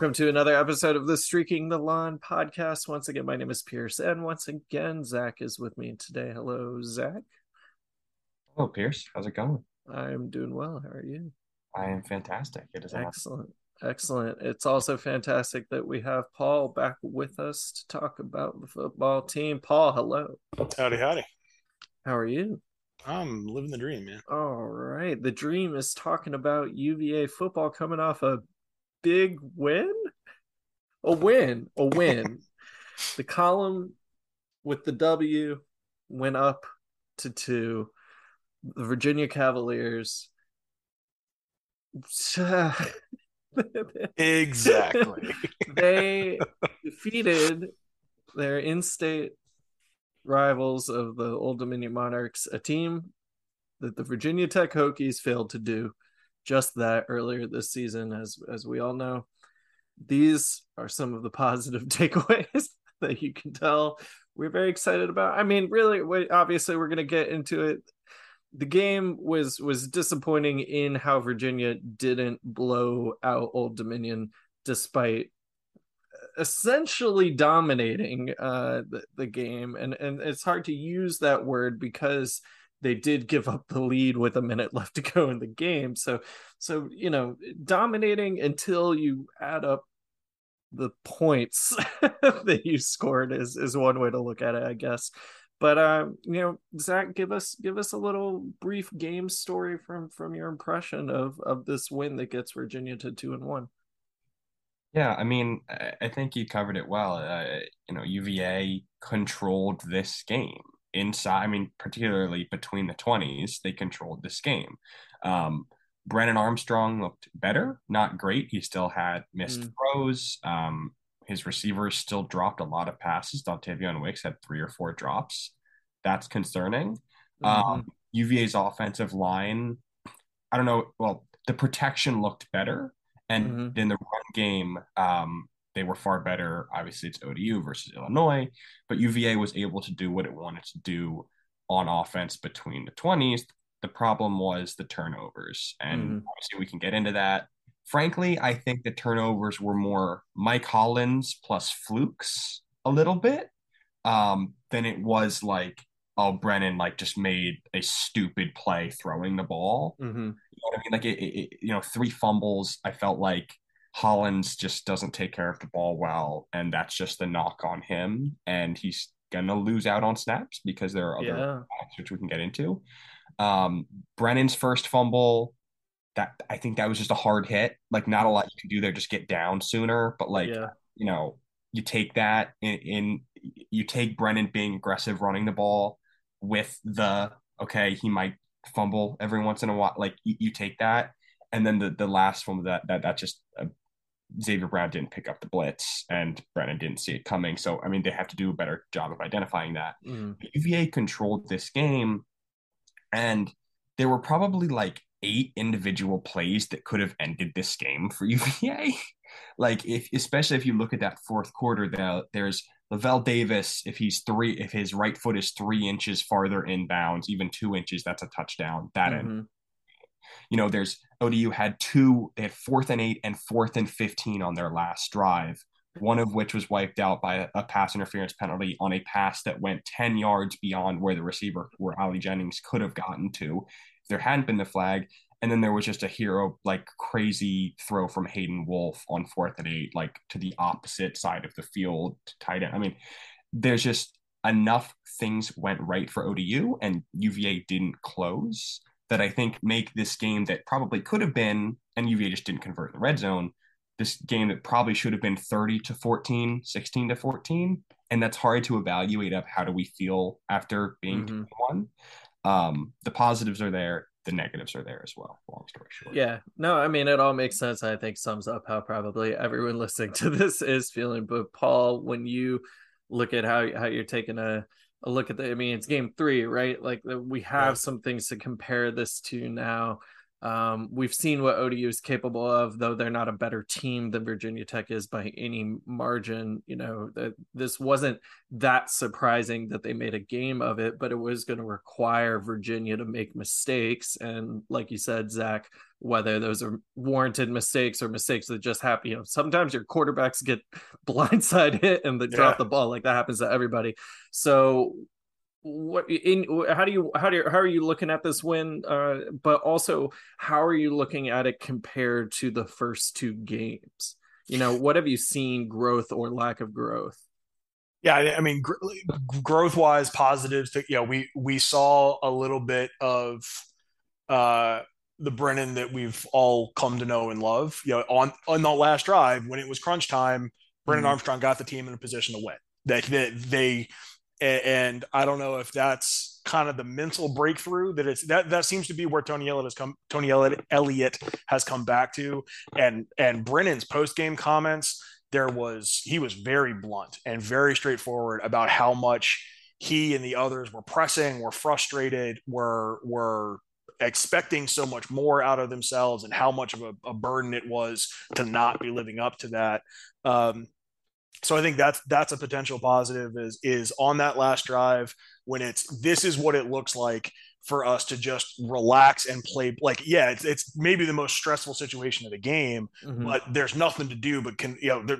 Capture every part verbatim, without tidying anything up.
Welcome to another episode of the Streaking the Lawn podcast. Once again, my name is Pierce, and once again, Zach is with me today. Hello, Zach. Hello, Pierce. How's it going? I'm doing well. How are you? I am fantastic. It is excellent. Awesome. Excellent. It's also fantastic that we have Paul back with us to talk about the football team. Paul, hello. Howdy, howdy. How are you? I'm living the dream, man. All right. The dream is talking about U V A football coming off a big win a win a win the column with the W went up to two. The Virginia Cavaliers exactly they defeated their in-state rivals of the Old Dominion Monarchs, a team that the Virginia Tech Hokies failed to do just that earlier this season, as as we all know. These are some of the positive takeaways that you can tell we're very excited about. I mean, really, we, obviously, we're going to get into it. The game was was disappointing in how Virginia didn't blow out Old Dominion, despite essentially dominating uh, the, the game. And, and it's hard to use that word because they did give up the lead with a minute left to go in the game. So, so you know, dominating until you add up the points that you scored is, is one way to look at it, I guess. But, um, you know, Zach, give us give us a little brief game story from from your impression of, of this win that gets Virginia to two and one. Yeah, I mean, I think you covered it well. Uh, you know, U V A controlled this game. Inside, I mean, particularly between the twenties, they controlled this game. Um, Brennan Armstrong looked better, not great. He still had missed mm. throws. Um, his receivers still dropped a lot of passes. Dontavion Wicks had three or four drops. That's concerning. Mm-hmm. Um, U V A's offensive line, I don't know. Well, the protection looked better. And mm-hmm. in the run game, um, they were far better. Obviously, it's O D U versus Illinois, but U V A was able to do what it wanted to do on offense between the twenties. The problem was the turnovers, and mm-hmm. obviously we can get into that. Frankly, I think the turnovers were more Mike Hollins plus flukes a little bit um, than it was like, oh, Brennan like just made a stupid play throwing the ball. Mm-hmm. You know what I mean? Like, it, it, you know, three fumbles, I felt like, Hollins just doesn't take care of the ball well, and that's just the knock on him, and he's gonna lose out on snaps because there are other yeah. guys which we can get into. Um, Brennan's first fumble, that I think that was just a hard hit. Like, not a lot you can do there, just get down sooner. But like, yeah. you know, you take that in, in you take Brennan being aggressive running the ball with the okay, he might fumble every once in a while. Like you, you take that, and then the the last one that that that just uh, Xavier Brown didn't pick up the blitz, and Brennan didn't see it coming. So, I mean, they have to do a better job of identifying that. Mm. U V A controlled this game, and there were probably like eight individual plays that could have ended this game for U V A. Like, if especially if you look at that fourth quarter, though, there's Lavelle Davis. If he's three, if his right foot is three inches farther inbounds, even two inches, that's a touchdown. That mm-hmm. end. You know, there's O D U had two, they had fourth and eight and fourth and fifteen on their last drive, one of which was wiped out by a, a pass interference penalty on a pass that went ten yards beyond where the receiver, where Ali Jennings could have gotten to if there hadn't been the flag. And then there was just a hero, like crazy throw from Hayden Wolf on fourth and eight, like to the opposite side of the field to tight end. I mean, there's just enough things went right for O D U, and U V A didn't close, that I think make this game that probably could have been, and U V A just didn't convert in the red zone, this game that probably should have been thirty to fourteen, sixteen to fourteen. And that's hard to evaluate of how do we feel after being mm-hmm. two one. Um, the positives are there. The negatives are there as well. Long story short. Yeah, no, I mean, it all makes sense. I think sums up how probably everyone listening to this is feeling. But Paul, when you look at how, how you're taking a, A look at the, I mean, it's game three, right? Like, we have right. some things to compare this to now. Um, we've seen what O D U is capable of, though they're not a better team than Virginia Tech is by any margin. You know, the, this wasn't that surprising that they made a game of it, but it was going to require Virginia to make mistakes. And like you said, Zach, whether those are warranted mistakes or mistakes that just happen, you know, sometimes your quarterbacks get blindside hit and they yeah. drop the ball. Like that happens to everybody. So what in how do you how do you, how are you looking at this win, uh but also how are you looking at it compared to the first two games? You know, what have you seen, growth or lack of growth? Yeah, I mean, gr- growth wise positives, you know, we we saw a little bit of uh the Brennan that we've all come to know and love. You know, on on the last drive when it was crunch time, Brennan mm-hmm. Armstrong got the team in a position to win. That that they And I don't know if that's kind of the mental breakthrough that it's that that seems to be where Tony Elliott has come. Tony Elliott, Elliott has come back to, and and Brennan's post game comments. There was he was very blunt and very straightforward about how much he and the others were pressing, were frustrated, were were expecting so much more out of themselves, and how much of a, a burden it was to not be living up to that. Um, So I think that's that's a potential positive is is on that last drive when it's this is what it looks like for us to just relax and play. Like, yeah, it's it's maybe the most stressful situation of the game, mm-hmm. but there's nothing to do. But can you know the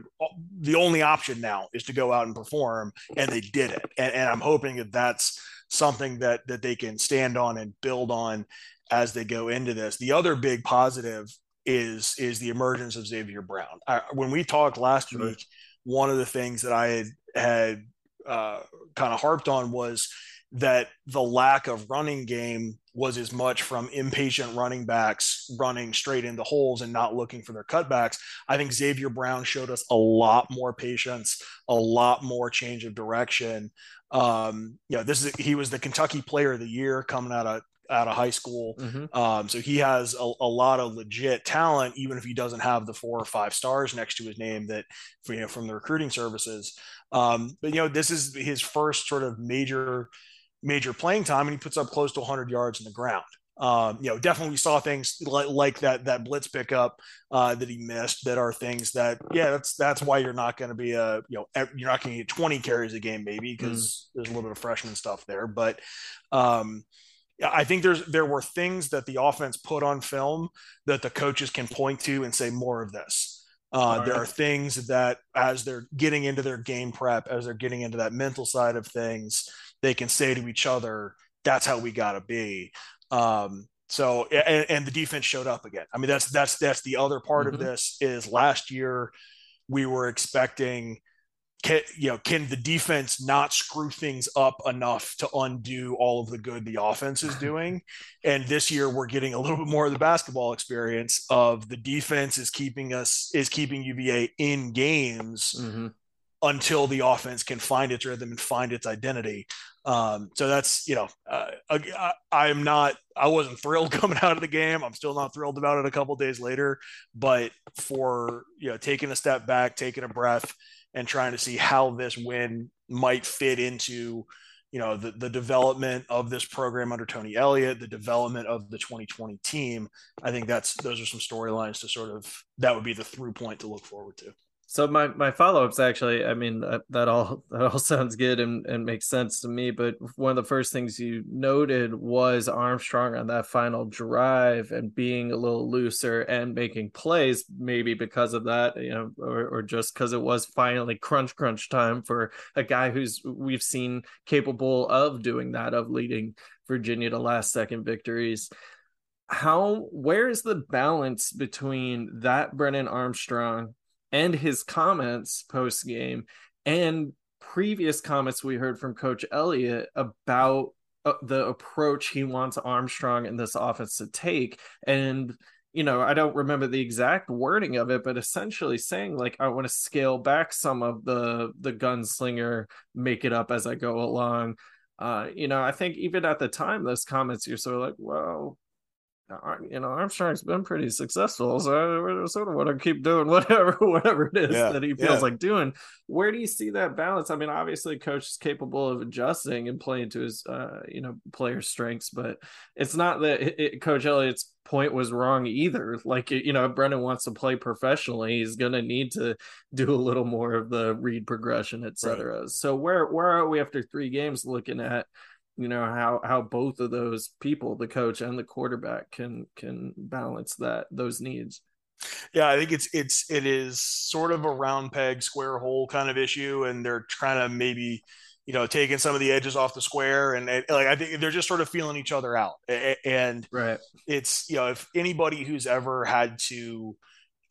the only option now is to go out and perform, and they did it. And, and I'm hoping that that's something that that they can stand on and build on as they go into this. The other big positive is is the emergence of Xavier Brown. I, when we talked last sure. week. One of the things that I had, had uh, kind of harped on was that the lack of running game was as much from impatient running backs running straight into holes and not looking for their cutbacks. I think Xavier Brown showed us a lot more patience, a lot more change of direction. Um, you know, this is he was the Kentucky Player of the Year coming out of out of high school. Mm-hmm. Um, so he has a, a lot of legit talent, even if he doesn't have the four or five stars next to his name that, you know, from the recruiting services. Um, but, you know, this is his first sort of major, major playing time. And he puts up close to one hundred yards on the ground. Um, you know, definitely saw things like, like that, that blitz pickup uh, that he missed that are things that, yeah, that's, that's why you're not going to be a, you know, you're not going to get twenty carries a game, maybe because mm-hmm. there's a little bit of freshman stuff there, but um I think there's there were things that the offense put on film that the coaches can point to and say more of this. Uh, right. There are things that as they're getting into their game prep, as they're getting into that mental side of things, they can say to each other, that's how we got to be. Um, so and, and the defense showed up again. I mean, that's that's that's the other part mm-hmm. of this is last year we were expecting – Can, you know, can the defense not screw things up enough to undo all of the good the offense is doing? And this year we're getting a little bit more of the basketball experience of the defense is keeping us is keeping U V A in games mm-hmm. until the offense can find its rhythm and find its identity. Um, so that's, you know, uh, I, I'm not, I wasn't thrilled coming out of the game. I'm still not thrilled about it a couple of days later, but for, you know, taking a step back, taking a breath, and trying to see how this win might fit into, you know, the, the development of this program under Tony Elliott, the development of the twenty twenty team. I think that's, those are some storylines to sort of, that would be the through point to look forward to. So my, my follow-ups actually, I mean, that, that all, that all sounds good and, and makes sense to me, but one of the first things you noted was Armstrong on that final drive and being a little looser and making plays, maybe because of that, you know, or, or just because it was finally crunch, crunch time for a guy who's we've seen capable of doing that, of leading Virginia to last second victories. How, where is the balance between that Brennan Armstrong and his comments post-game and previous comments we heard from Coach Elliott about uh, the approach he wants Armstrong and this offense to take? And, you know, I don't remember the exact wording of it, but essentially saying, like, I want to scale back some of the, the gunslinger, make it up as I go along. Uh, you know, I think even at the time, those comments, you're sort of like, well, you know, Armstrong's been pretty successful, so I sort of want to keep doing whatever, whatever it is yeah, that he feels yeah. like doing. Where do you see that balance? I mean, obviously, coach is capable of adjusting and playing to his, uh, you know, player's strengths, but it's not that it, it, Coach Elliott's point was wrong either. Like, you know, if Brennan wants to play professionally, he's going to need to do a little more of the read progression, et cetera. Right. So where, where are we after three games looking at, you know, how, how both of those people, the coach and the quarterback, can, can balance that, those needs? Yeah, I think it's, it's, it is sort of a round peg square hole kind of issue. And they're trying to maybe, you know, taking some of the edges off the square, and it, like, I think they're just sort of feeling each other out. And right. it's, you know, if anybody who's ever had to,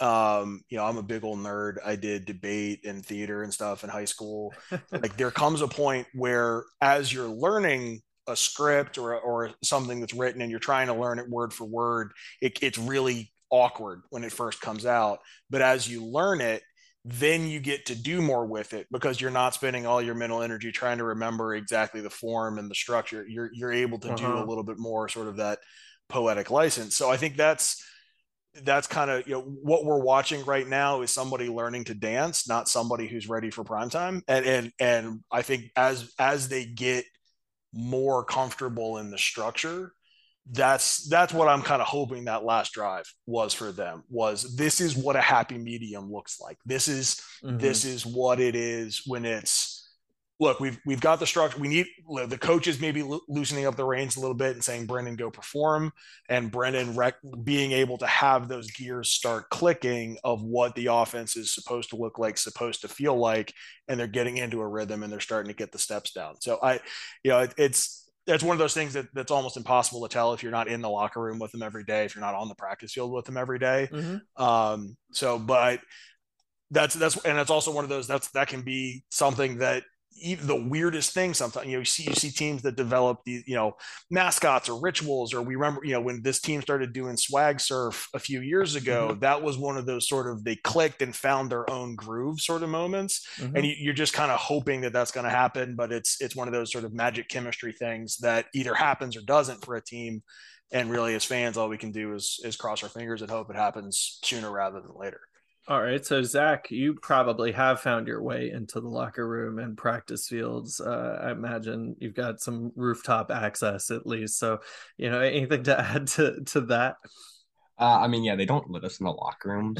um, you know, I'm a big old nerd. I did debate and theater and stuff in high school. Like, there comes a point where, as you're learning a script or, or something that's written, and you're trying to learn it word for word, it, it's really awkward when it first comes out. But as you learn it, then you get to do more with it, because you're not spending all your mental energy trying to remember exactly the form and the structure. You're, you're able to uh-huh. do a little bit more sort of that poetic license. So I think that's, that's kind of, you know, what we're watching right now is somebody learning to dance, not somebody who's ready for prime time. And, and, and I think as, as they get more comfortable in the structure, that's, that's what I'm kind of hoping that last drive was for them, was this is what a happy medium looks like. This is, mm-hmm. this is what it is when it's, look, we've, we've got the structure. We need the coaches maybe lo- loosening up the reins a little bit and saying, Brennan, go perform, and Brennan rec- being able to have those gears start clicking of what the offense is supposed to look like, supposed to feel like, and they're getting into a rhythm and they're starting to get the steps down. So I, you know, it, it's, that's one of those things that that's almost impossible to tell if you're not in the locker room with them every day, if you're not on the practice field with them every day. Mm-hmm. Um, so, but that's, that's, and that's also one of those that's, that can be something that, even the weirdest thing sometimes, you know, you see, you see teams that develop these, you know, mascots or rituals, or we remember, you know, when this team started doing swag surf a few years ago, mm-hmm. that was one of those sort of, they clicked and found their own groove sort of moments. Mm-hmm. And you, you're just kind of hoping that that's going to happen, but it's, it's one of those sort of magic chemistry things that either happens or doesn't for a team. And really, as fans, all we can do is, is cross our fingers and hope it happens sooner rather than later. All right. So, Zach, you probably have found your way into the locker room and practice fields. Uh, I imagine you've got some rooftop access at least. So, you know, anything to add to, to that? Uh, I mean, yeah, they don't let us in the locker rooms.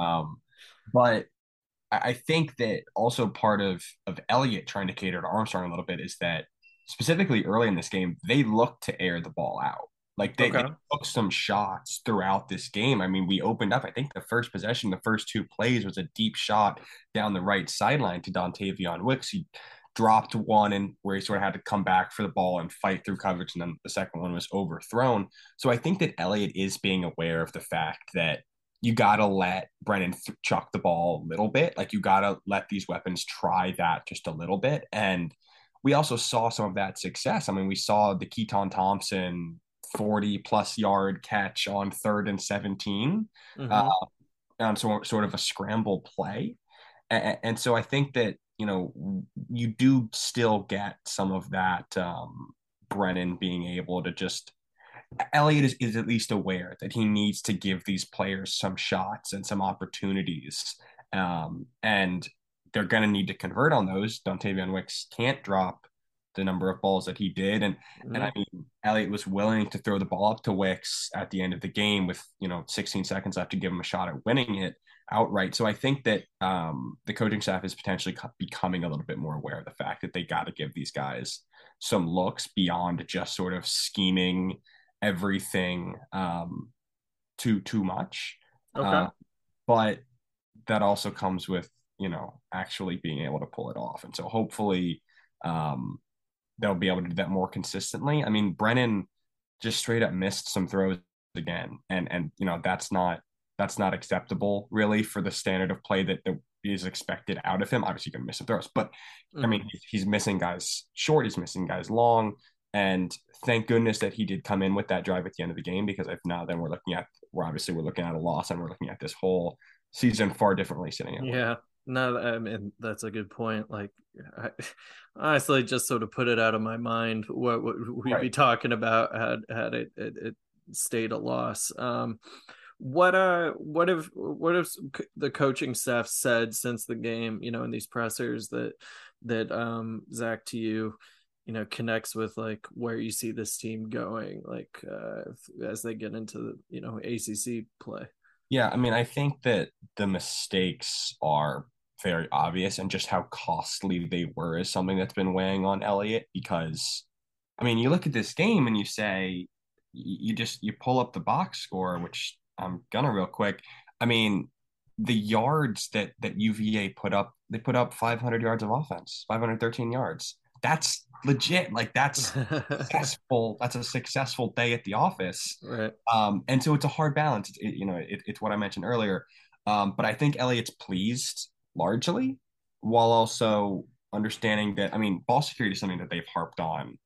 um, but I think that also part of, of Elliott trying to cater to Armstrong a little bit is that specifically early in this game, they looked to air the ball out. Like, they, okay. they took some shots throughout this game. I mean, we opened up, I think the first possession, the first two plays was a deep shot down the right sideline to Dontavion Wicks. He dropped one, and where he sort of had to come back for the ball and fight through coverage, and then the second one was overthrown. So I think that Elliott is being aware of the fact that you got to let Brennan th- chuck the ball a little bit. Like, you got to let these weapons try that just a little bit. And we also saw some of that success. I mean, we saw the Keaton Thompson forty plus yard catch on third and seventeen mm-hmm. uh, on so, sort of a scramble play. And, and so I think that, you know, you do still get some of that um, Brennan being able to just, Elliott is, is at least aware that he needs to give these players some shots and some opportunities. Um, and they're going to need to convert on those. Dontavion Wicks can't drop the number of balls that he did. And, mm-hmm. and I mean, Elliott was willing to throw the ball up to Wicks at the end of the game with, you know, sixteen seconds left to give him a shot at winning it outright. So I think that um, the coaching staff is potentially co- becoming a little bit more aware of the fact that they got to give these guys some looks beyond just sort of scheming everything um, too, too much. Okay. Uh, but that also comes with, you know, actually being able to pull it off. And so hopefully um, they'll be able to do that more consistently. I mean, Brennan just straight up missed some throws again. And, and, you know, that's not, that's not acceptable really for the standard of play that, that is expected out of him. Obviously you can miss some throws, but mm-hmm. I mean, he's, he's missing guys short, he's missing guys long. And thank goodness that he did come in with that drive at the end of the game, because if not, then we're looking at, we're obviously we're looking at a loss, and we're looking at this whole season far differently sitting at yeah. One. No, I mean, that's a good point. Like, I honestly just sort of put it out of my mind what, what we'd right. be talking about had had it, it, it stayed a loss. Um, what uh, what have what have the coaching staff said since the game? You know, in these pressers that that um, Zach to you, you know, connects with like where you see this team going, like uh, as they get into the, you know, A C C play. Yeah, I mean, I think that the mistakes are very obvious, and just how costly they were is something that's been weighing on Elliott, because, I mean, you look at this game and you say, you just, you pull up the box score, which I'm gonna real quick. I mean, the yards that, that U V A put up, they put up five hundred yards of offense, five hundred thirteen yards. That's legit. Like that's successful. That's a successful day at the office. Right. Um, and so it's a hard balance. It, it, you know, it, it's what I mentioned earlier. Um, but I think Elliott's pleased largely, while also understanding that, I mean, ball security is something that they've harped on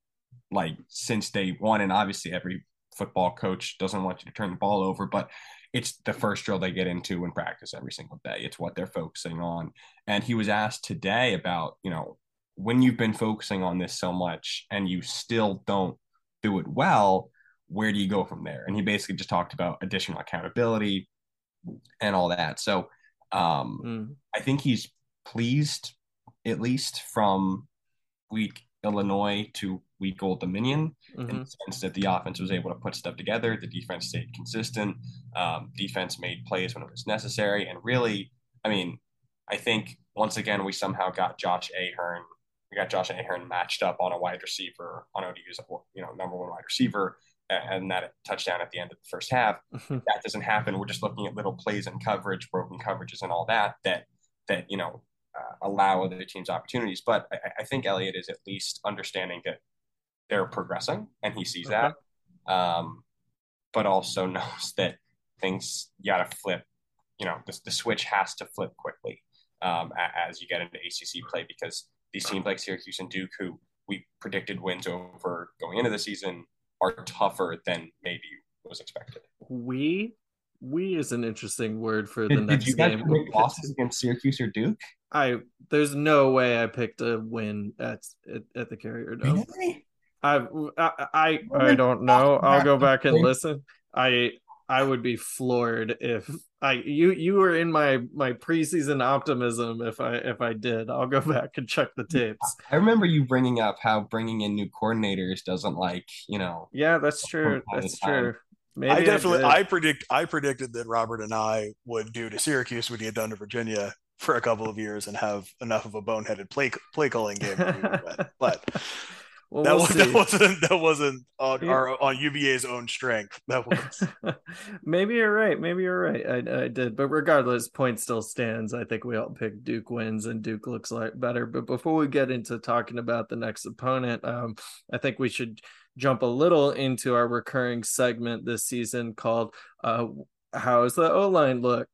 like since day one. And obviously every football coach doesn't want you to turn the ball over, but it's the first drill they get into in practice every single day. It's what they're focusing on. And he was asked today about, you know, when you've been focusing on this so much and you still don't do it well, where do you go from there? And he basically just talked about additional accountability and all that. So um, mm. I think he's pleased, at least from week Illinois to week Old Dominion, mm-hmm. in the sense that the offense was able to put stuff together. The defense stayed consistent. Um, defense made plays when it was necessary. And really, I mean, I think once again, we somehow got Josh Ahern We got Josh Ahern matched up on a wide receiver, on O D U's, you know, number one wide receiver, and that touchdown at the end of the first half. Mm-hmm. That doesn't happen. We're just looking at little plays and coverage, broken coverages and all that, that, that you know, uh, allow other teams opportunities. But I, I think Elliott is at least understanding that they're progressing, and he sees okay. that, um, but also knows that things you got to flip. You know, the, the switch has to flip quickly um, as you get into A C C play, because these teams like Syracuse and Duke, who we predicted wins over going into the season, are tougher than maybe was expected. We, we is an interesting word for the did, next did you game. Guys losses against Syracuse or Duke? I there's no way I picked a win at at, at the Carrier Dome. Really? I, I I I don't know. I'll go back and listen. I. I would be floored if I you you were in my my preseason optimism if I if I did. I'll go back and check the tapes. I remember you bringing up how bringing in new coordinators doesn't like, you know. Yeah, that's true. That's true. Maybe I definitely I, I predict I predicted that Robert and I would do to Syracuse what he had done to Virginia for a couple of years and have enough of a boneheaded play play calling game. But Well, that, we'll was, that wasn't that wasn't on, yeah. our, on U V A's own strength. That was. Maybe you're right. Maybe you're right. I, I did, but regardless, point still stands. I think we all picked Duke wins, and Duke looks like better. But before we get into talking about the next opponent, um, I think we should jump a little into our recurring segment this season called uh, "How's the O-line look?"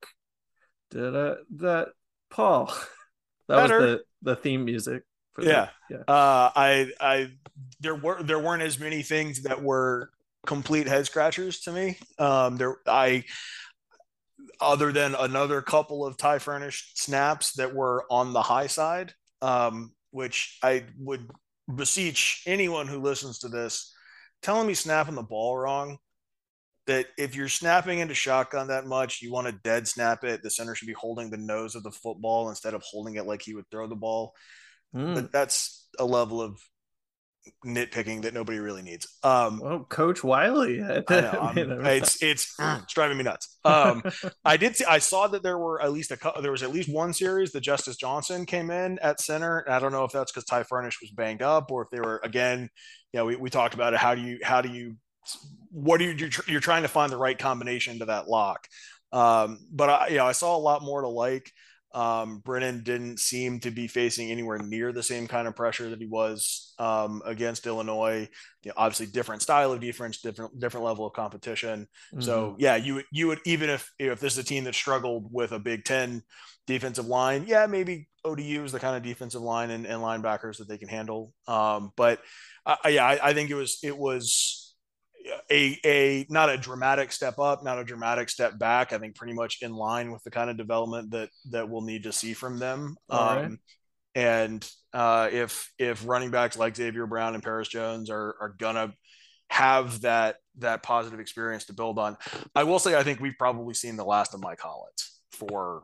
Did I, that Paul? That better. was the the theme music. Yeah. yeah. Uh, I, I, there were, there weren't as many things that were complete head scratchers to me. Um, there, I, other than another couple of Ty Furnish snaps that were on the high side, um, which I would beseech anyone who listens to this, telling me snapping the ball wrong, that if you're snapping into shotgun that much, you want to dead snap it. The center should be holding the nose of the football instead of holding it like he would throw the ball. Mm. But that's a level of nitpicking that nobody really needs. Um, well, Coach Wiley, I know, you know, it's it's it's driving me nuts. Um, I did see, I saw that there were at least a there was at least one series that Justice Johnson came in at center. I don't know if that's because Ty Furnish was banged up, or if they were again. You know, we, we talked about it. How do you how do you what do you you're, you're trying to find the right combination to that lock? Um, but I, you know, I saw a lot more to like. Um, Brennan didn't seem to be facing anywhere near the same kind of pressure that he was um, against Illinois. You know, obviously, different style of defense, different different level of competition. Mm-hmm. So, yeah, you you would even if you know, if this is a team that struggled with a Big Ten defensive line, yeah, maybe O D U is the kind of defensive line and, and linebackers that they can handle. Um, but uh, yeah, I, I think it was it was. A, a not a dramatic step up, not a dramatic step back. I think pretty much in line with the kind of development that that we'll need to see from them. Um, right. And uh, if if running backs like Xavier Brown and Paris Jones are are gonna have that that positive experience to build on. I will say, I think we've probably seen the last of Mike Hollins for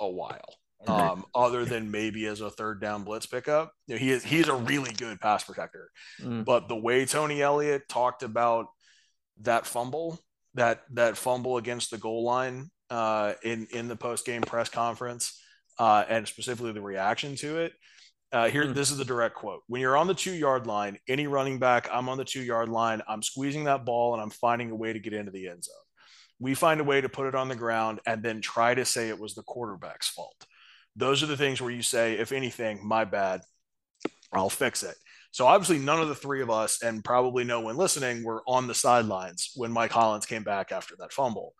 a while. Um, other than maybe as a third down blitz pickup, you know, he is, he's a really good pass protector, mm. but the way Tony Elliott talked about that fumble, that, that fumble against the goal line, uh, in, in the post game press conference, uh, and specifically the reaction to it, uh, here, mm. this is the direct quote: "When you're on the two yard line, any running back, I'm on the two yard line, I'm squeezing that ball and I'm finding a way to get into the end zone. We find a way to put it on the ground and then try to say it was the quarterback's fault. Those are the things where you say, if anything, my bad, I'll fix it." So obviously none of the three of us, and probably no one listening, were on the sidelines when Mike Hollins came back after that fumble.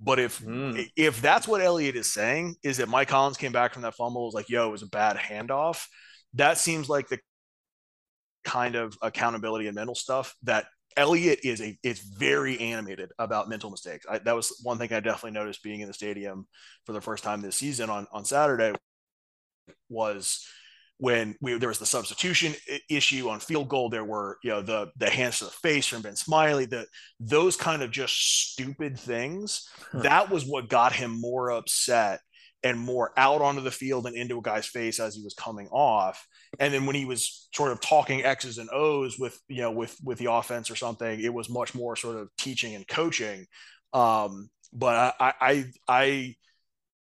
But if mm. if that's what Elliott is saying, is that Mike Hollins came back from that fumble, was like, yo, it was a bad handoff, that seems like the kind of accountability and mental stuff that Elliott is a is very animated about mental mistakes. I, that was one thing I definitely noticed being in the stadium for the first time this season on, on Saturday, was when we, there was the substitution issue on field goal. There were, you know, the, the hands to the face from Ben Smiley, the, those kind of just stupid things. Huh. That was what got him more upset and more out onto the field and into a guy's face as he was coming off. And then when he was sort of talking X's and O's with, you know, with, with the offense or something, it was much more sort of teaching and coaching. Um, but I, I, I,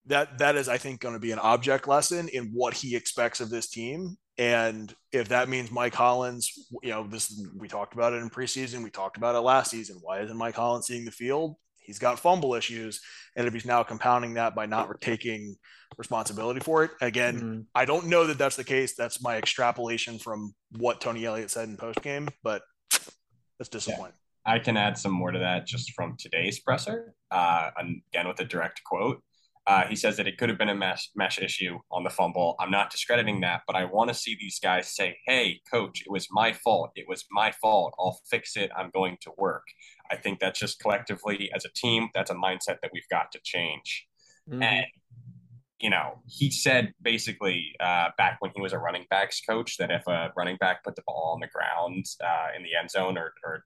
that, that is, I think, going to be an object lesson in what he expects of this team. And if that means Mike Hollins, you know, this, we talked about it in preseason, we talked about it last season. Why isn't Mike Hollins seeing the field? He's got fumble issues, and if he's now compounding that by not taking responsibility for it, again, mm-hmm. I don't know that that's the case. That's my extrapolation from what Tony Elliott said in postgame, but that's disappointing. Yeah. I can add some more to that just from today's presser, uh, again with a direct quote. Uh, he says that it could have been a mesh, mesh issue on the fumble. I'm not discrediting that, but I want to see these guys say, hey, coach, it was my fault. It was my fault. I'll fix it. I'm going to work. I think that's just collectively as a team, that's a mindset that we've got to change. Mm-hmm. And, you know, he said basically uh, back when he was a running backs coach that if a running back put the ball on the ground uh, in the end zone or, or,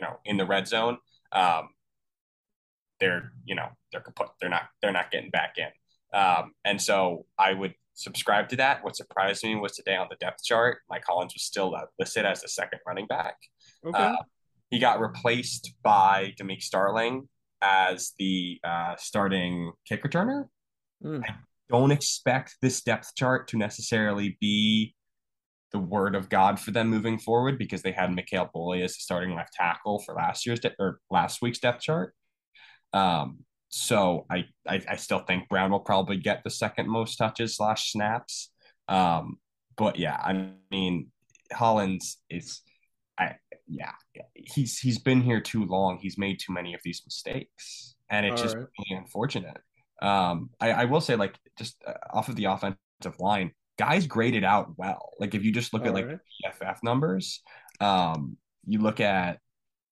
you know, in the red zone, um, they're, you know, they're kaput. They're not, they're not getting back in. Um, and so I would subscribe to that. What surprised me was today on the depth chart, Mike Hollins was still listed as the second running back. Okay. Uh, he got replaced by Demique Starling as the uh, starting kick returner. Mm. I don't expect this depth chart to necessarily be the word of God for them moving forward, because they had Mikhail Bowley as the starting left tackle for last year's de- or last week's depth chart. Um, so I, I, I still think Brown will probably get the second most touches slash snaps. Um, but yeah, I mean, Hollins is, I, yeah, he's, he's been here too long. He's made too many of these mistakes, and it's all just right. Really unfortunate. Um, I, I will say, like, just off of the offensive line, guys graded out well. Like, if you just look all at like right. P F F numbers, um, you look at,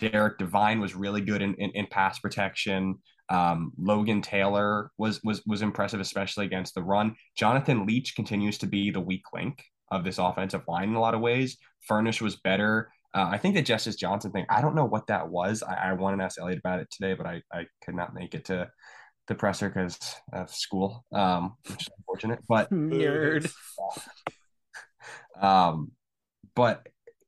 Derek Devine was really good in, in, in pass protection. Um, Logan Taylor was was was impressive, especially against the run. Jonathan Leach continues to be the weak link of this offensive line in a lot of ways. Furnish was better. Uh, I think the Justice Johnson thing, I don't know what that was. I, I wanted to ask Elliott about it today, but I, I could not make it to the presser because of school, um, which is unfortunate. But nerd. Um, but.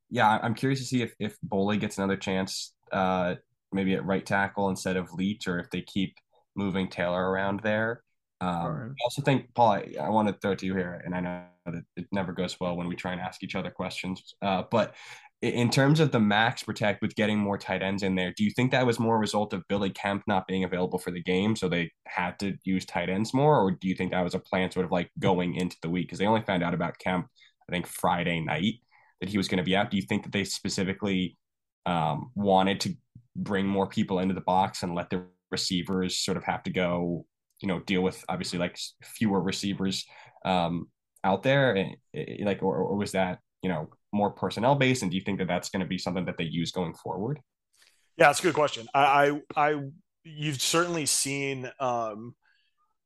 Yeah, I'm curious to see if, if Bowley gets another chance, uh, maybe at right tackle instead of Leach, or if they keep moving Taylor around there. Um, right. I also think, Paul, I, I want to throw it to you here, and I know that it never goes well when we try and ask each other questions, uh, but in terms of the max protect with getting more tight ends in there, do you think that was more a result of Billy Kemp not being available for the game, so they had to use tight ends more, or do you think that was a plan sort of like going into the week? Because they only found out about Kemp, I think, Friday night, that he was going to be out. Do you think that they specifically um, wanted to bring more people into the box and let the receivers sort of have to go, you know, deal with obviously like fewer receivers um, out there, and like, or, or was that, you know, more personnel based? And do you think that that's going to be something that they use going forward? Yeah, that's a good question. I, I, I you've certainly seen um,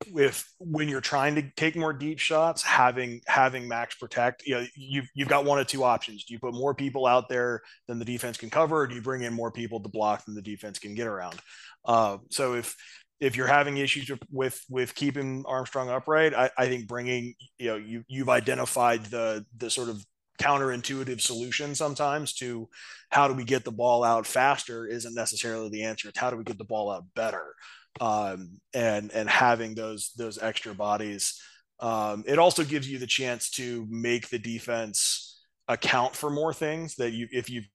if when you're trying to take more deep shots, having having Max protect, you know, you've you've got one of two options. Do you put more people out there than the defense can cover, or do you bring in more people to block than the defense can get around? Uh, so if if you're having issues with with keeping Armstrong upright, I, I think bringing, you know, you you've identified the the sort of counterintuitive solution sometimes to how do we get the ball out faster isn't necessarily the answer. It's how do we get the ball out better? Um, and, and having those, those extra bodies. Um, it also gives you the chance to make the defense account for more things that you, if you've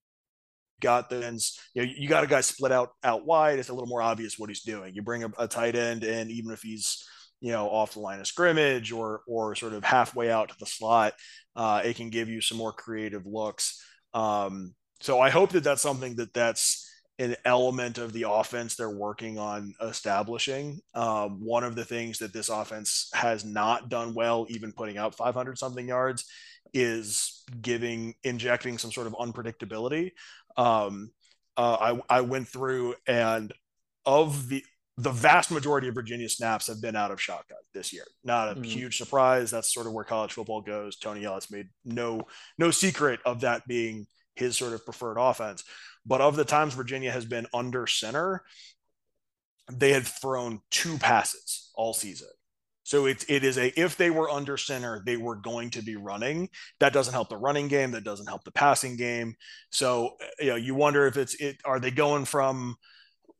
got the, you know, you got a guy split out, out wide, it's a little more obvious what he's doing. You bring a, a tight end in, even if he's, you know, off the line of scrimmage or, or sort of halfway out to the slot, uh, it can give you some more creative looks. Um, so I hope that that's something that that's an element of the offense they're working on establishing. Um, one of the things that this offense has not done well, even putting up five hundred something yards, is giving, injecting some sort of unpredictability. Um, uh, I, I went through and of the, the vast majority of Virginia snaps have been out of shotgun this year. Not a mm-hmm. huge surprise. That's sort of where college football goes. Tony Elliott's made no, no secret of that being his sort of preferred offense. But of the times Virginia has been under center, they had thrown two passes all season. So it, it is a, if they were under center, they were going to be running. That doesn't help the running game. That doesn't help the passing game. So, you know, you wonder if it's, it, are they going from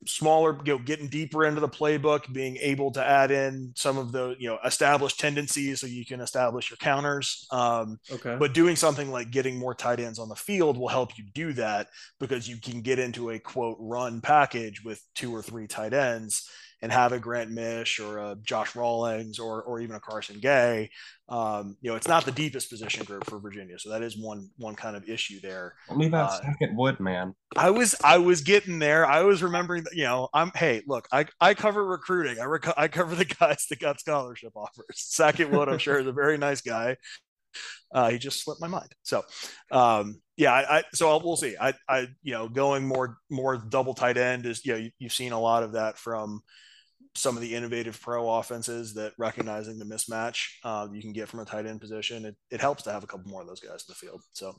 smaller, you know, getting deeper into the playbook, being able to add in some of the, you know, established tendencies so you can establish your counters. Um, okay. But doing something like getting more tight ends on the field will help you do that, because you can get into a quote run package with two or three tight ends and have a Grant Mish or a Josh Rollins or, or even a Carson Gay. Um, you know, it's not the deepest position group for Virginia. So that is one, one kind of issue there. Leave out uh, Sackett Wood, man. I was, I was getting there. I was remembering that, you know, I'm, Hey, look, I, I cover recruiting. I rec- I cover the guys that got scholarship offers. Sackett Wood, I'm sure, is a very nice guy. Uh, he just slipped my mind. So, um, yeah, I, I so I'll, we'll see. I, I, you know, going more, more double tight end is, you know, you, you've seen a lot of that from some of the innovative pro offenses that recognizing the mismatch uh, you can get from a tight end position. It, it helps to have a couple more of those guys in the field. So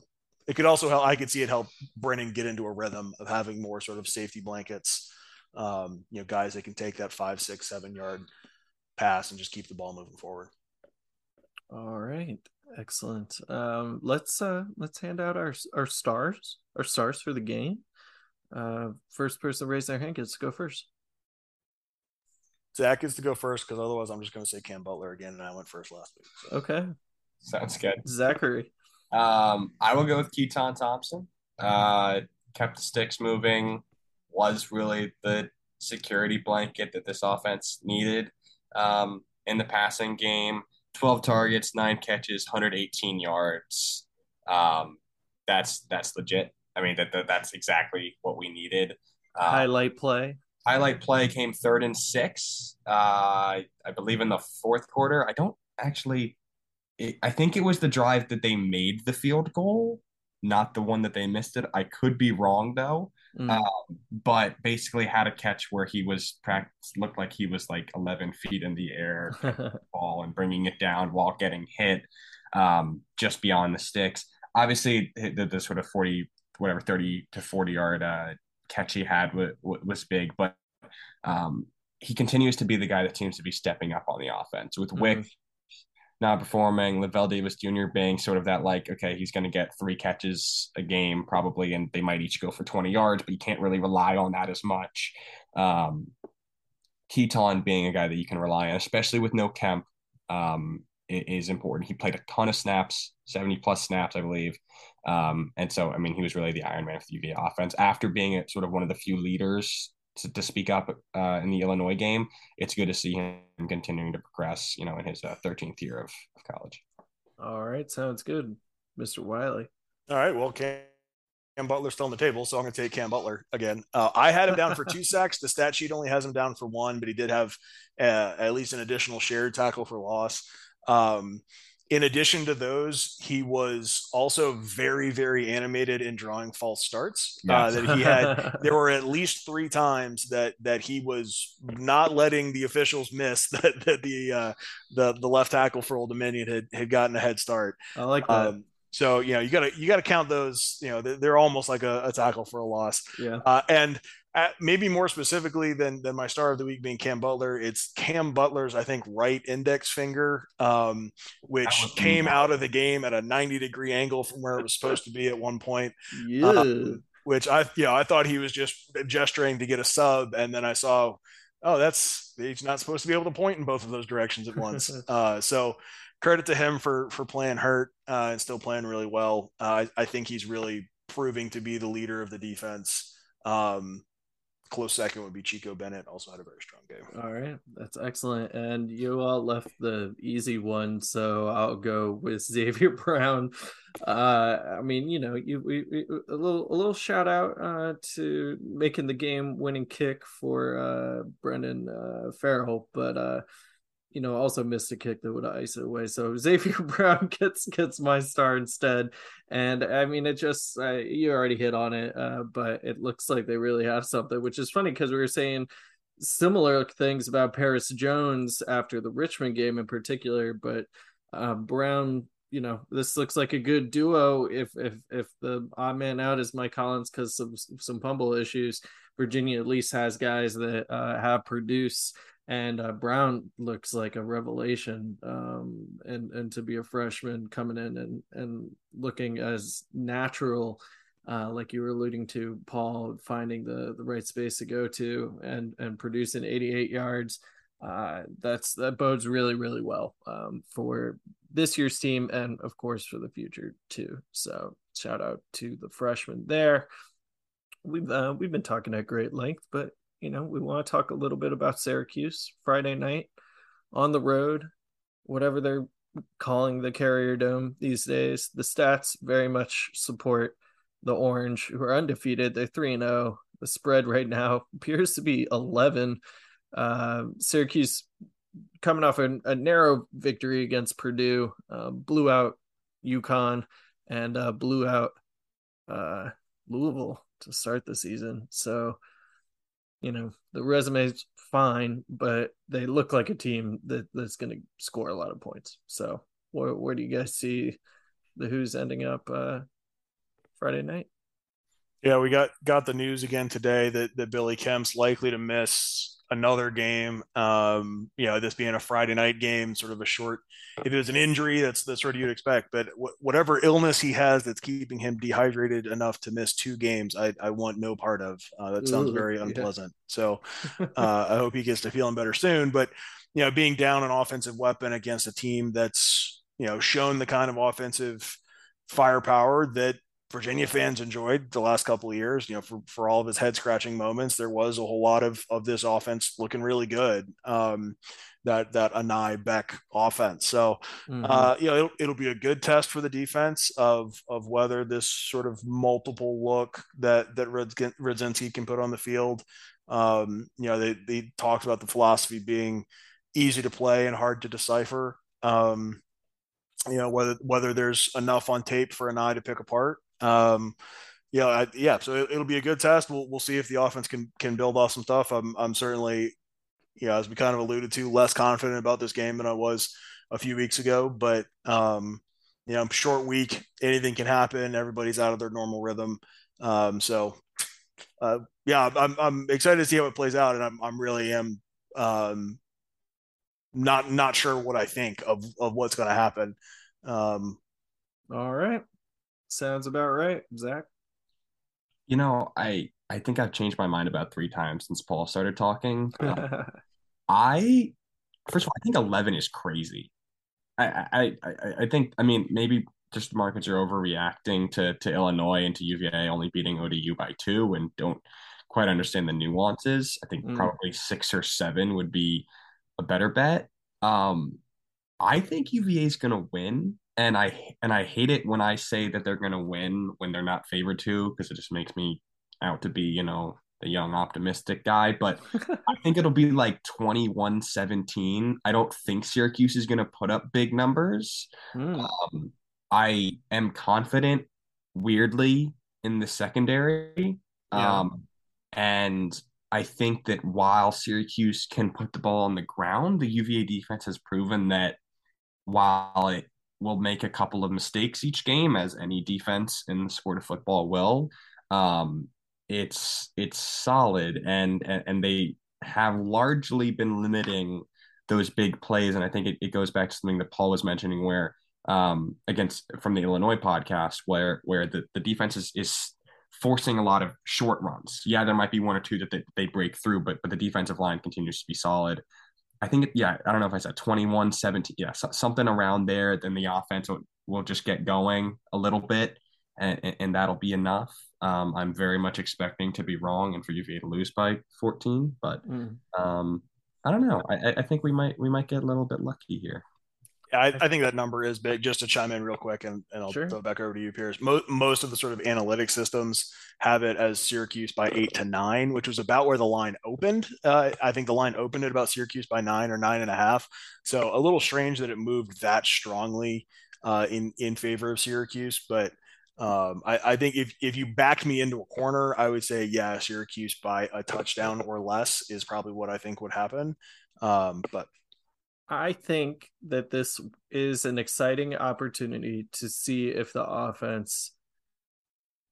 it could also help. I could see it help Brennan get into a rhythm of having more sort of safety blankets, um, you know, guys that can take that five, six, seven yard pass and just keep the ball moving forward. All right. Excellent. Um, let's, uh, let's hand out our, our stars, our stars for the game. Uh, first person to raise their hand gets to go first. Zach gets to go first, because otherwise I'm just going to say Cam Butler again, and I went first last week. So. Okay. Sounds good. Zachary. Um, I will go with Keaton Thompson. Uh, kept the sticks moving, was really the security blanket that this offense needed um, in the passing game. twelve targets, nine catches, one hundred eighteen yards. Um, that's that's legit. I mean, that, that that's exactly what we needed. Um, Highlight play. Highlight play came third and six, uh, I believe, in the fourth quarter. I don't actually – I think it was the drive that they made the field goal, not the one that they missed it. I could be wrong, though. Mm. Um, but basically had a catch where he was – looked like he was like eleven feet in the air ball and bringing it down while getting hit um, just beyond the sticks. Obviously, the, the sort of forty – whatever, thirty to forty-yard uh, catch he had was, was big, but um, he continues to be the guy that seems to be stepping up on the offense with mm-hmm. Wick not performing, Lavelle Davis Junior being sort of that, like, okay, he's going to get three catches a game probably, and they might each go for twenty yards, but you can't really rely on that as much. Um, Keaton being a guy that you can rely on, especially with no Kemp, um, is important. He played a ton of snaps, seventy plus snaps, I believe. Um, and so, I mean, he was really the Iron Man of the U V A offense after being sort of one of the few leaders to, to speak up uh, in the Illinois game. It's good to see him continuing to progress, you know, in his uh, thirteenth year of, of college. All right. Sounds good. Mister Wiley. All right. Well, Cam, Cam Butler's still on the table, so I'm going to take Cam Butler again. Uh, I had him down for two sacks. The stat sheet only has him down for one, but he did have uh, at least an additional shared tackle for loss. Um, In addition to those, he was also very, very animated in drawing false starts. Yes. Uh, that he had. There were at least three times that that he was not letting the officials miss that, that the uh, the the left tackle for Old Dominion had, had gotten a head start. I like that. Um, so you know you gotta you gotta count those. You know they're, they're almost like a, a tackle for a loss. Yeah, uh, and. At maybe more specifically than than my star of the week being Cam Butler, it's Cam Butler's, I think, right index finger, um, which came out of the game at a ninety degree angle from where it was supposed to be at one point. Yeah. Uh, which I, you know, I thought he was just gesturing to get a sub, and then I saw, oh, that's he's not supposed to be able to point in both of those directions at once. uh, so credit to him for for playing hurt uh, and still playing really well. Uh, I, I think he's really proving to be the leader of the defense. Um, Close second would be Chico Bennett, also had a very strong game. All right, that's excellent. And you all left the easy one, so I'll go with Xavier Brown. Uh, I mean, you know, you, we, we, a little a little shout out uh, to making the game-winning kick for uh, Brendan uh, Fairholt, but uh, you know, also missed a kick that would have iced it away. So Xavier Brown gets gets my star instead. And I mean, it just, uh, you already hit on it, uh, but it looks like they really have something, which is funny because we were saying similar things about Paris Jones after the Richmond game in particular, but uh, Brown, you know, this looks like a good duo. If, if, if the odd man out is Mike Hollins, cause some, some fumble issues, Virginia at least has guys that uh, have produced. And uh, Brown looks like a revelation, um, and and to be a freshman coming in and, and looking as natural, uh, like you were alluding to, Paul, finding the, the right space to go to and and producing eighty-eight yards, uh, that's that bodes really, really well um, for this year's team and, of course, for the future, too. So shout out to the freshman there. We've, uh, we've been talking at great length, but you know, we want to talk a little bit about Syracuse Friday night on the road, whatever they're calling the Carrier Dome these days. The stats very much support the Orange, who are undefeated. They're three and oh. The spread right now appears to be eleven. Uh, Syracuse coming off a, a narrow victory against Purdue, uh, blew out UConn, and uh, blew out uh, Louisville to start the season. So, you know, the resume's fine, but they look like a team that, that's going to score a lot of points. So where, where do you guys see the Hoos ending up uh, Friday night? Yeah, we got, got the news again today that, that Billy Kemp's likely to miss another game. Um, you know, this being a Friday night game, sort of a short, if it was an injury, that's the sort of you'd expect, but w- whatever illness he has that's keeping him dehydrated enough to miss two games, I, I want no part of. Uh, that sounds very unpleasant. Yeah. So uh, I hope he gets to feeling better soon, but you know, being down an offensive weapon against a team that's, you know, shown the kind of offensive firepower that Virginia fans enjoyed the last couple of years, you know, for, for all of his head scratching moments, there was a whole lot of, of this offense looking really good. Um, that, that Anai Beck offense. So, mm-hmm. uh, you know, it'll, it'll be a good test for the defense of, of whether this sort of multiple look that, that Radzinski can put on the field. Um, you know, they, they talked about the philosophy being easy to play and hard to decipher. Um, you know, whether, whether there's enough on tape for Anai to pick apart. Um, yeah, I, yeah. So it, it'll be a good test. We'll we'll see if the offense can can build off some stuff. I'm I'm certainly, you know, as we kind of alluded to, less confident about this game than I was a few weeks ago. But um, you know, short week, anything can happen. Everybody's out of their normal rhythm. Um, so uh, yeah, I'm I'm excited to see how it plays out, and I'm I'm really am um not not sure what I think of of what's going to happen. Um, all right. Sounds about right, Zach. You know, I, I think I've changed my mind about three times since Paul started talking. Uh, I, first of all, I think eleven is crazy. I, I, I, I think, I mean, maybe just markets are overreacting to, to Illinois and to U V A only beating O D U by two and don't quite understand the nuances. I think mm. probably six or seven would be a better bet. Um, I think U V A is going to win. And I and I hate it when I say that they're going to win when they're not favored to, because it just makes me out to be, you know, the young optimistic guy, but I think it'll be like twenty-one seventeen. I don't think Syracuse is going to put up big numbers. Mm. Um, I am confident, weirdly, in the secondary. Yeah. Um, and I think that while Syracuse can put the ball on the ground, the U V A defense has proven that while it will make a couple of mistakes each game, as any defense in the sport of football will, um, it's it's solid, and, and and they have largely been limiting those big plays. And I think it, it goes back to something that Paul was mentioning, where um, against from the Illinois podcast, where where the, the defense is, is forcing a lot of short runs. Yeah, there might be one or two that they, they break through, but but the defensive line continues to be solid. I think, yeah, I don't know if I said twenty-one seventeen, yeah, so, something around there. Then the offense will, will just get going a little bit, and, and, and that'll be enough. Um, I'm very much expecting to be wrong and for U V A to lose by fourteen, but mm. um, I don't know. I, I think we might we might get a little bit lucky here. I, I think that number is big. Just to chime in real quick, and, and I'll sure. throw it back over to you, Pierce. Mo- most of the sort of analytic systems have it as Syracuse by eight to nine, which was about where the line opened. Uh, I think the line opened at about Syracuse by nine or nine and a half. So a little strange that it moved that strongly uh, in, in favor of Syracuse. But um, I, I think if, if you backed me into a corner, I would say, yeah, Syracuse by a touchdown or less is probably what I think would happen. Um, but I think that this is an exciting opportunity to see if the offense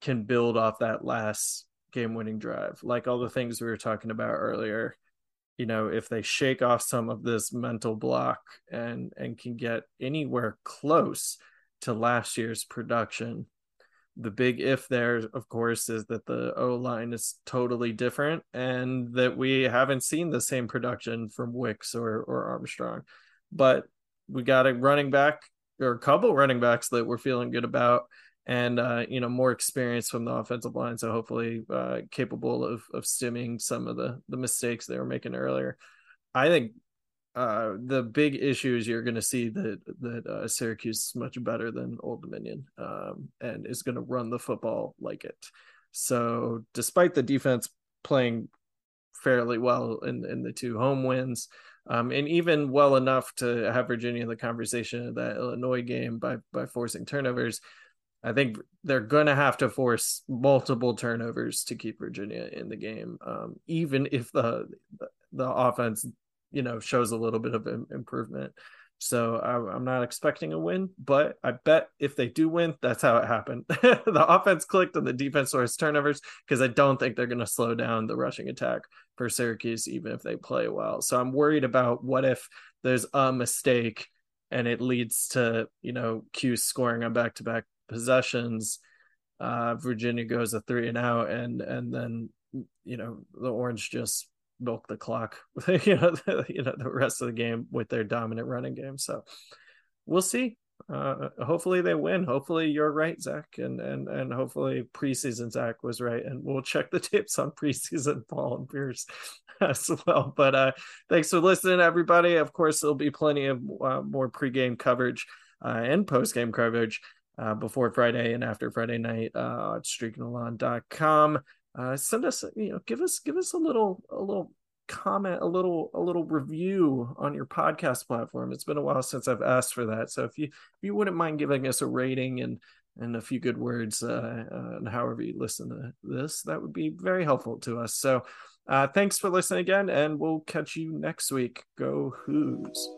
can build off that last game-winning drive. Like all the things we were talking about earlier, you know, if they shake off some of this mental block and, and can get anywhere close to last year's production. The big if there, of course, is that the O-line is totally different and that we haven't seen the same production from Wicks or, or Armstrong. But we got a running back or a couple running backs that we're feeling good about and, uh, you know, more experience from the offensive line. So hopefully uh, capable of, of stemming some of the, the mistakes they were making earlier. I think uh, the big issues you're going to see that that uh, Syracuse is much better than Old Dominion um, and is going to run the football like it. So despite the defense playing fairly well in, in the two home wins um, and even well enough to have Virginia in the conversation of that Illinois game by, by forcing turnovers, I think they're going to have to force multiple turnovers to keep Virginia in the game. Um, even if the, the, the offense, you know, shows a little bit of improvement. So I, I'm not expecting a win, but I bet if they do win, that's how it happened. The offense clicked and the defense forced turnovers because I don't think they're going to slow down the rushing attack for Syracuse, even if they play well. So I'm worried about what if there's a mistake and it leads to, you know, Cuse scoring on back-to-back possessions. Uh, Virginia goes a three and out and, and then, you know, the Orange just milk the clock, you know, the, you know, the rest of the game with their dominant running game. So we'll see. Uh, hopefully they win. Hopefully you're right, Zach. And, and, and hopefully preseason Zach was right. And we'll check the tapes on preseason Paul and Pierce as well. But uh, thanks for listening, everybody. Of course, there'll be plenty of uh, more pregame coverage uh, and postgame coverage uh, before Friday and after Friday night uh, at streaking the lawn dot com. Uh, send us, you know, give us, give us a little, a little comment, a little, a little review on your podcast platform. It's been a while since I've asked for that. So if you, if you wouldn't mind giving us a rating and, and a few good words, uh, uh and however you listen to this, that would be very helpful to us. So uh, thanks for listening again, and we'll catch you next week. Go Hoos.